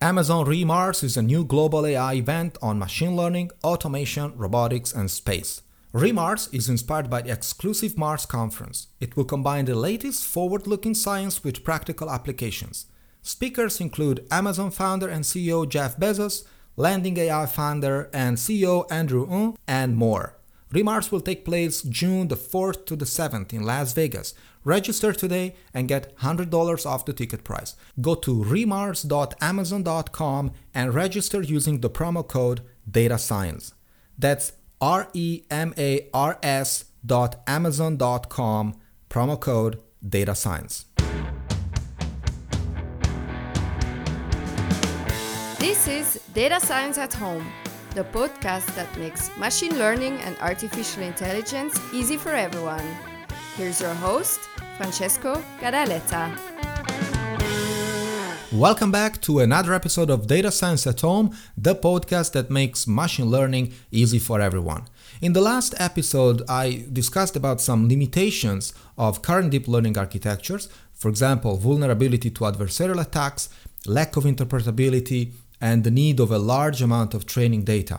Amazon re:MARS is a new global AI event on machine learning, automation, robotics, and space. re:MARS is inspired by the exclusive Mars conference. It will combine the latest forward-looking science with practical applications. Speakers include Amazon founder and CEO Jeff Bezos, Landing AI founder and CEO Andrew Ng, and more. re:MARS will take place June the 4th to the 7th in Las Vegas. Register today and get $100 off the ticket price. Go to remars.amazon.com and register using the promo code DATASCIENCE. That's remars.amazon.com, promo code DATASCIENCE. This is Data Science at Home, the podcast that makes machine learning and artificial intelligence easy for everyone. Here's your host, Francesco Gadaleta. Welcome back to another episode of Data Science at Home, the podcast that makes machine learning easy for everyone. In the last episode, I discussed about some limitations of current deep learning architectures, for example, vulnerability to adversarial attacks, lack of interpretability, and the need of a large amount of training data.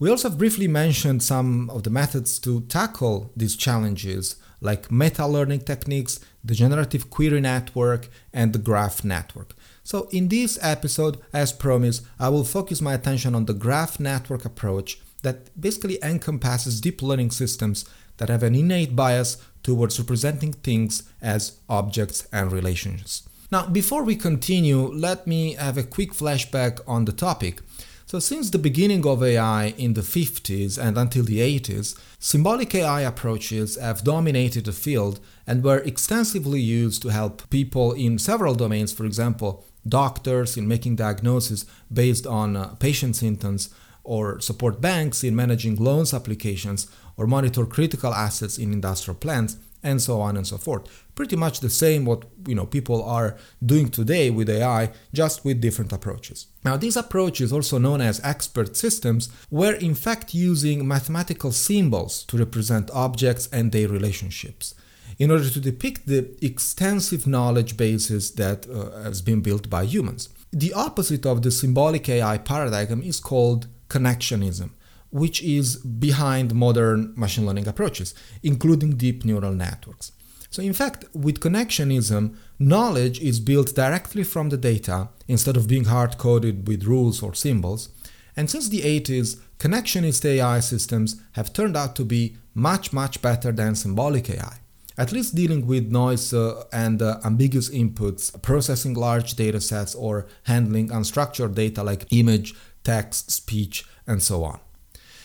We also briefly mentioned some of the methods to tackle these challenges, like meta-learning techniques, the generative query network, and the graph network. So in this episode, as promised, I will focus my attention on the graph network approach that basically encompasses deep learning systems that have an innate bias towards representing things as objects and relations. Now, before we continue, let me have a quick flashback on the topic. So since the beginning of AI in the 50s and until the 80s, symbolic AI approaches have dominated the field and were extensively used to help people in several domains, for example, doctors in making diagnoses based on patient symptoms, or support banks in managing loans applications, or monitor critical assets in industrial plants, and so on and so forth. Pretty much the same what people are doing today with AI, just with different approaches. Now, these approaches, also known as expert systems, were in fact using mathematical symbols to represent objects and their relationships in order to depict the extensive knowledge bases that has been built by humans. The opposite of the symbolic AI paradigm is called connectionism, which is behind modern machine learning approaches, including deep neural networks. So in fact, with connectionism, knowledge is built directly from the data instead of being hard-coded with rules or symbols. And since the 80s, connectionist AI systems have turned out to be much, much better than symbolic AI, at least dealing with noise and ambiguous inputs, processing large data sets, or handling unstructured data like image, text, speech, and so on.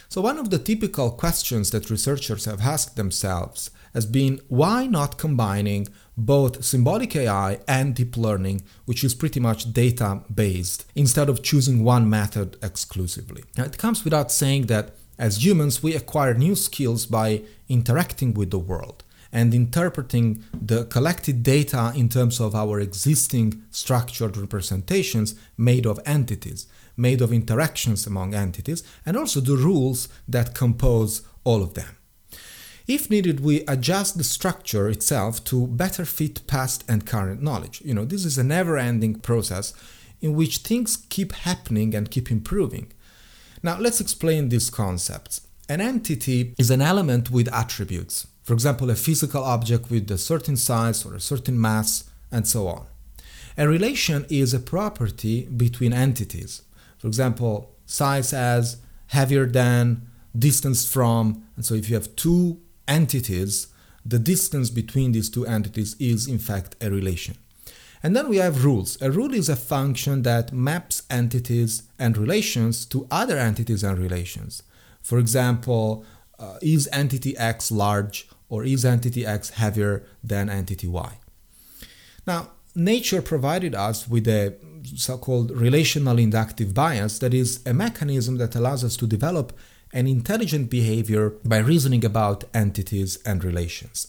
So one of the typical questions that researchers have asked themselves has been, why not combining both symbolic AI and deep learning, which is pretty much data-based, instead of choosing one method exclusively? Now, it comes without saying that as humans, we acquire new skills by interacting with the world and interpreting the collected data in terms of our existing structured representations made of entities, made of interactions among entities, and also the rules that compose all of them. If needed, we adjust the structure itself to better fit past and current knowledge. This is a never-ending process in which things keep happening and keep improving. Now, let's explain these concepts. An entity is an element with attributes. For example, a physical object with a certain size or a certain mass, and so on. A relation is a property between entities. For example, size as, heavier than, distance from. And so if you have two entities, the distance between these two entities is in fact a relation. And then we have rules. A rule is a function that maps entities and relations to other entities and relations. For example, is entity X large, or is entity X heavier than entity Y? Now, nature provided us with a so-called relational inductive bias, that is a mechanism that allows us to develop an intelligent behavior by reasoning about entities and relations.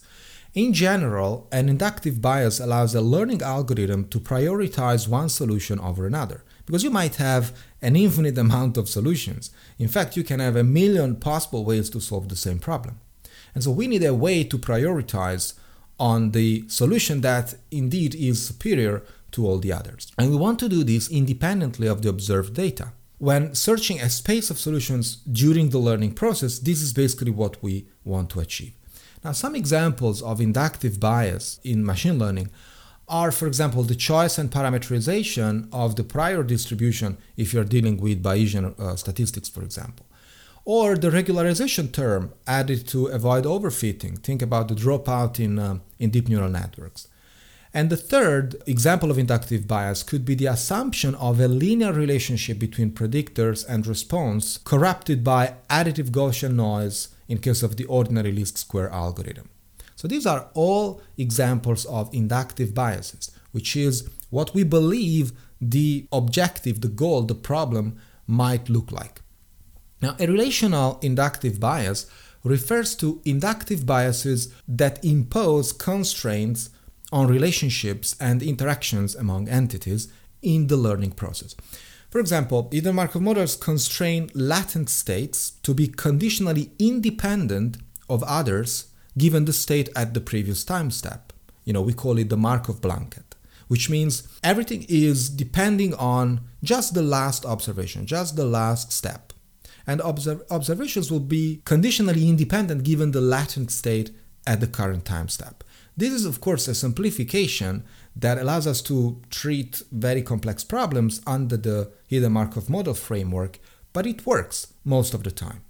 In general, an inductive bias allows a learning algorithm to prioritize one solution over another, because you might have an infinite amount of solutions. In fact, you can have 1,000,000 possible ways to solve the same problem. And so we need a way to prioritize on the solution that indeed is superior to all the others. And we want to do this independently of the observed data. When searching a space of solutions during the learning process, this is basically what we want to achieve. Now, some examples of inductive bias in machine learning are, for example, the choice and parameterization of the prior distribution if you're dealing with Bayesian statistics, for example. Or the regularization term added to avoid overfitting. Think about the dropout in deep neural networks. And the third example of inductive bias could be the assumption of a linear relationship between predictors and response corrupted by additive Gaussian noise in case of the ordinary least square algorithm. So these are all examples of inductive biases, which is what we believe the objective, the goal, the problem might look like. Now, a relational inductive bias refers to inductive biases that impose constraints on relationships and interactions among entities in the learning process. For example, hidden Markov models constrain latent states to be conditionally independent of others given the state at the previous time step. You know, we call it the Markov blanket, which means everything is depending on just the last observation, just the last step. And observations will be conditionally independent given the latent state at the current time step. This is, of course, a simplification that allows us to treat very complex problems under the hidden Markov model framework, but it works most of the time.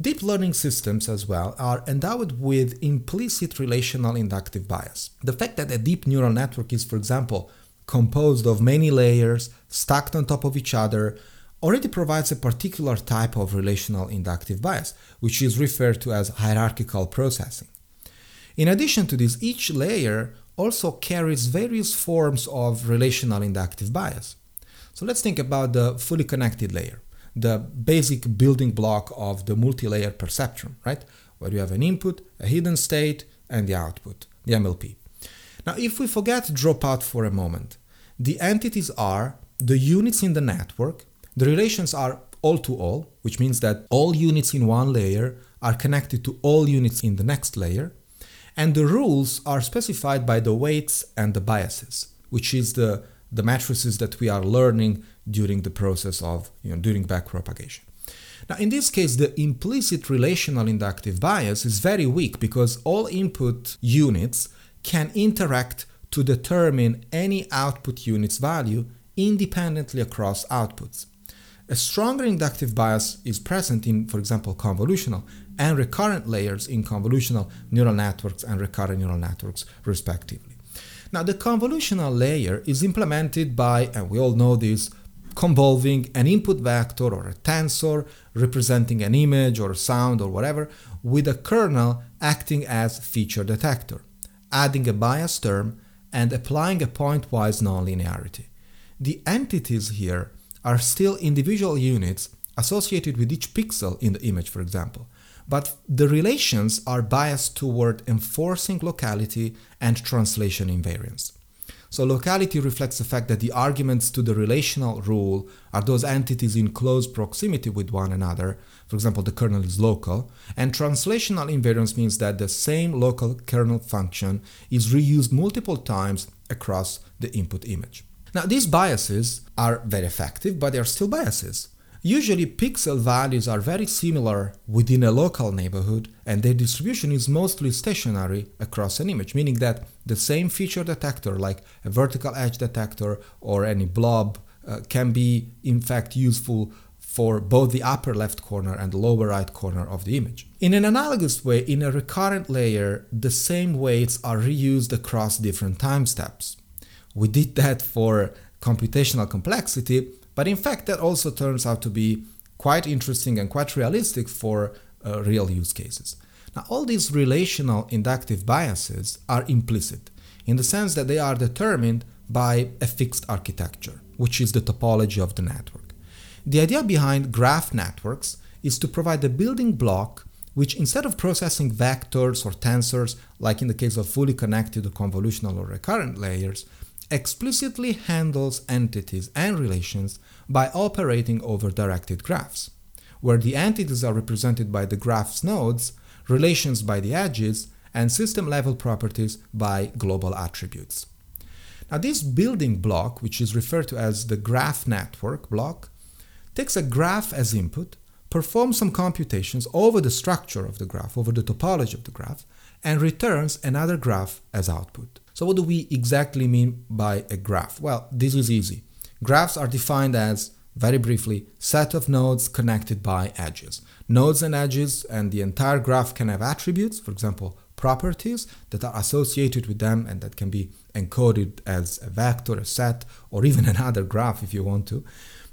Deep learning systems, as well, are endowed with implicit relational inductive bias. The fact that a deep neural network is, for example, composed of many layers stacked on top of each other already provides a particular type of relational inductive bias, which is referred to as hierarchical processing. In addition to this, each layer also carries various forms of relational inductive bias. So let's think about the fully connected layer, the basic building block of the multi-layer perceptron, right? Where you have an input, a hidden state, and the output, the MLP. Now, if we forget dropout for a moment, the entities are the units in the network, the relations are all-to-all, which means that all units in one layer are connected to all units in the next layer, and the rules are specified by the weights and the biases, which is the matrices that we are learning during the process of, during backpropagation. Now, in this case, the implicit relational inductive bias is very weak because all input units can interact to determine any output unit's value independently across outputs. A stronger inductive bias is present in, for example, convolutional and recurrent layers in convolutional neural networks and recurrent neural networks, respectively. Now, the convolutional layer is implemented by, and we all know this, convolving an input vector or a tensor representing an image or sound or whatever with a kernel acting as feature detector, adding a bias term and applying a pointwise nonlinearity. The entities here are still individual units associated with each pixel in the image, for example. But the relations are biased toward enforcing locality and translation invariance. So locality reflects the fact that the arguments to the relational rule are those entities in close proximity with one another. For example, the kernel is local. And translational invariance means that the same local kernel function is reused multiple times across the input image. Now, these biases are very effective, but they are still biases. Usually, pixel values are very similar within a local neighborhood, and their distribution is mostly stationary across an image, meaning that the same feature detector, like a vertical edge detector or any blob, can be, in fact, useful for both the upper left corner and the lower right corner of the image. In an analogous way, in a recurrent layer, the same weights are reused across different time steps. We did that for computational complexity, but in fact that also turns out to be quite interesting and quite realistic for real use cases. Now, all these relational inductive biases are implicit in the sense that they are determined by a fixed architecture, which is the topology of the network. The idea behind graph networks is to provide a building block which, instead of processing vectors or tensors, like in the case of fully connected or convolutional or recurrent layers, explicitly handles entities and relations by operating over directed graphs, where the entities are represented by the graph's nodes, relations by the edges, and system-level properties by global attributes. Now this building block, which is referred to as the graph network block, takes a graph as input, performs some computations over the structure of the graph, over the topology of the graph, and returns another graph as output. So what do we exactly mean by a graph? Well, this is easy. Graphs are defined as, very briefly, set of nodes connected by edges. Nodes and edges and the entire graph can have attributes, for example, properties that are associated with them and that can be encoded as a vector, a set, or even another graph if you want to.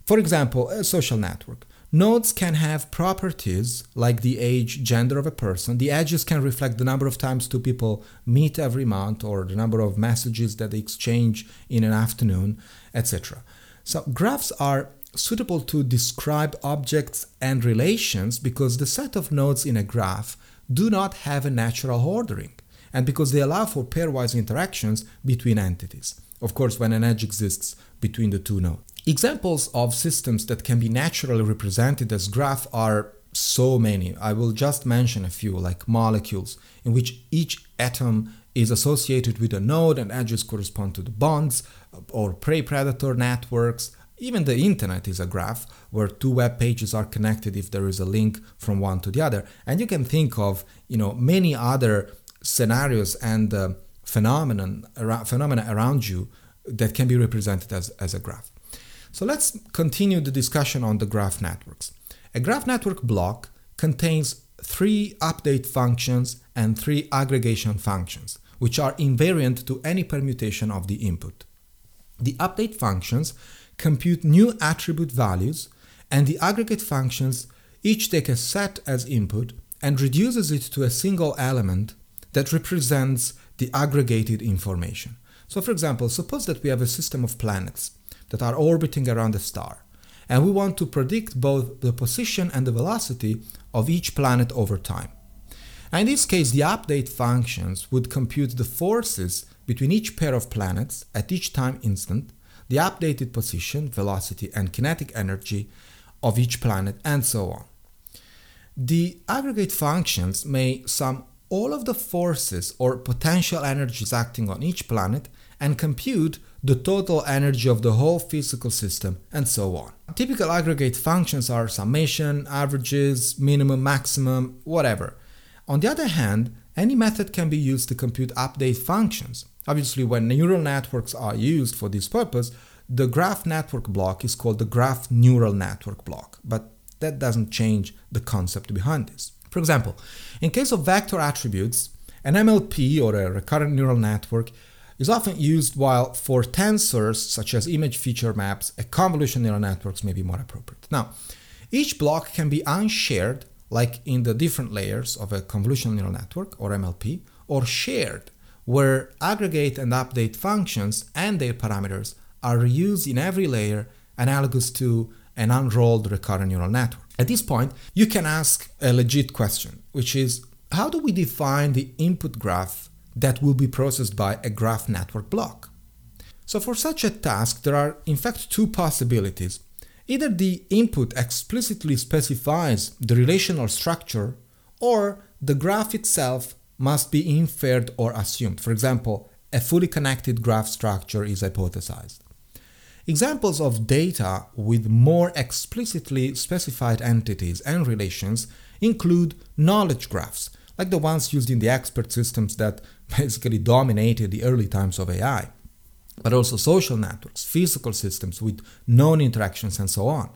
For example, a social network. Nodes can have properties like the age, gender of a person. The edges can reflect the number of times two people meet every month or the number of messages that they exchange in an afternoon, etc. So graphs are suitable to describe objects and relations because the set of nodes in a graph do not have a natural ordering and because they allow for pairwise interactions between entities. Of course, when an edge exists between the two nodes. Examples of systems that can be naturally represented as graph are so many. I will just mention a few, like molecules, in which each atom is associated with a node and edges correspond to the bonds, or prey-predator networks. Even the internet is a graph where two web pages are connected if there is a link from one to the other. And you can think of, many other scenarios and phenomena around you that can be represented as a graph. So let's continue the discussion on the graph networks. A graph network block contains 3 update functions and 3 aggregation functions, which are invariant to any permutation of the input. The update functions compute new attribute values, and the aggregate functions each take a set as input and reduces it to a single element that represents the aggregated information. So for example, suppose that we have a system of planets that are orbiting around a star, and we want to predict both the position and the velocity of each planet over time. And in this case, the update functions would compute the forces between each pair of planets at each time instant, the updated position, velocity, and kinetic energy of each planet, and so on. The aggregate functions may sum all of the forces or potential energies acting on each planet and compute the total energy of the whole physical system, and so on. Typical aggregate functions are summation, averages, minimum, maximum, whatever. On the other hand, any method can be used to compute update functions. Obviously, when neural networks are used for this purpose, the graph network block is called the graph neural network block, but that doesn't change the concept behind this. For example, in case of vector attributes, an MLP or a recurrent neural network is often used, while for tensors such as image feature maps, a convolutional neural networks may be more appropriate. Now, each block can be unshared, like in the different layers of a convolutional neural network or MLP, or shared, where aggregate and update functions and their parameters are reused in every layer, analogous to an unrolled recurrent neural network. At this point, you can ask a legit question, which is, how do we define the input graph that will be processed by a graph network block? So for such a task, there are in fact 2 possibilities. Either the input explicitly specifies the relational structure, or the graph itself must be inferred or assumed. For example, a fully connected graph structure is hypothesized. Examples of data with more explicitly specified entities and relations include knowledge graphs, like the ones used in the expert systems that basically dominated the early times of AI, but also social networks, physical systems with known interactions, and so on.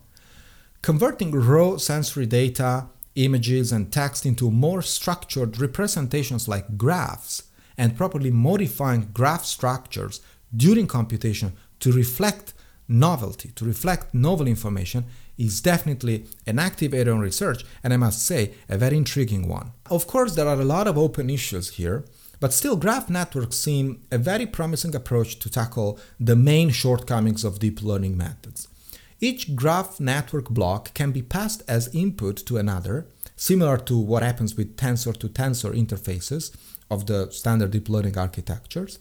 Converting raw sensory data, images, and text into more structured representations like graphs, and properly modifying graph structures during computation to reflect novelty, to reflect novel information, is definitely an active area in research, and I must say, a very intriguing one. Of course, there are a lot of open issues here, but still graph networks seem a very promising approach to tackle the main shortcomings of deep learning methods. Each graph network block can be passed as input to another, similar to what happens with tensor-to-tensor interfaces of the standard deep learning architectures.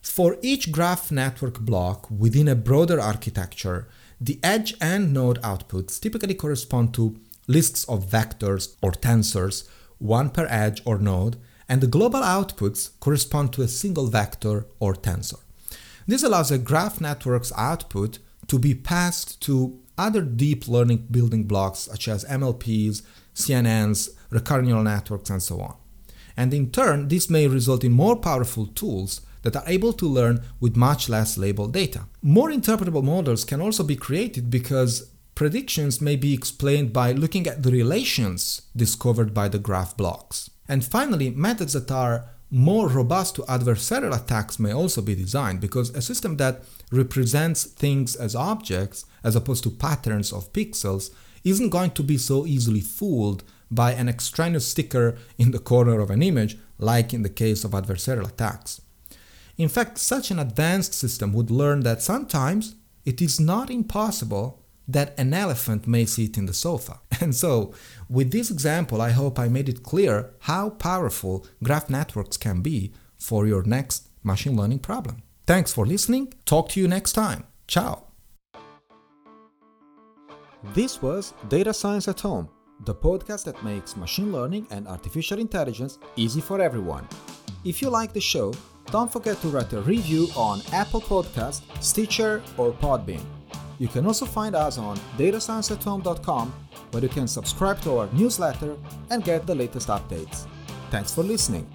For each graph network block within a broader architecture, the edge and node outputs typically correspond to lists of vectors or tensors, one per edge or node, and the global outputs correspond to a single vector or tensor. This allows a graph network's output to be passed to other deep learning building blocks such as MLPs, CNNs, recurrent neural networks, and so on. And in turn, this may result in more powerful tools that are able to learn with much less labeled data. More interpretable models can also be created because predictions may be explained by looking at the relations discovered by the graph blocks. And finally, methods that are more robust to adversarial attacks may also be designed, because a system that represents things as objects, as opposed to patterns of pixels, isn't going to be so easily fooled by an extraneous sticker in the corner of an image, like in the case of adversarial attacks. In fact, such an advanced system would learn that sometimes it is not impossible that an elephant may sit in the sofa. And so, with this example, I hope I made it clear how powerful graph networks can be for your next machine learning problem. Thanks for listening. Talk to you next time. Ciao. This was Data Science at Home, the podcast that makes machine learning and artificial intelligence easy for everyone. If you like the show, don't forget to write a review on Apple Podcasts, Stitcher, or Podbean. You can also find us on datascienceathome.com, where you can subscribe to our newsletter and get the latest updates. Thanks for listening.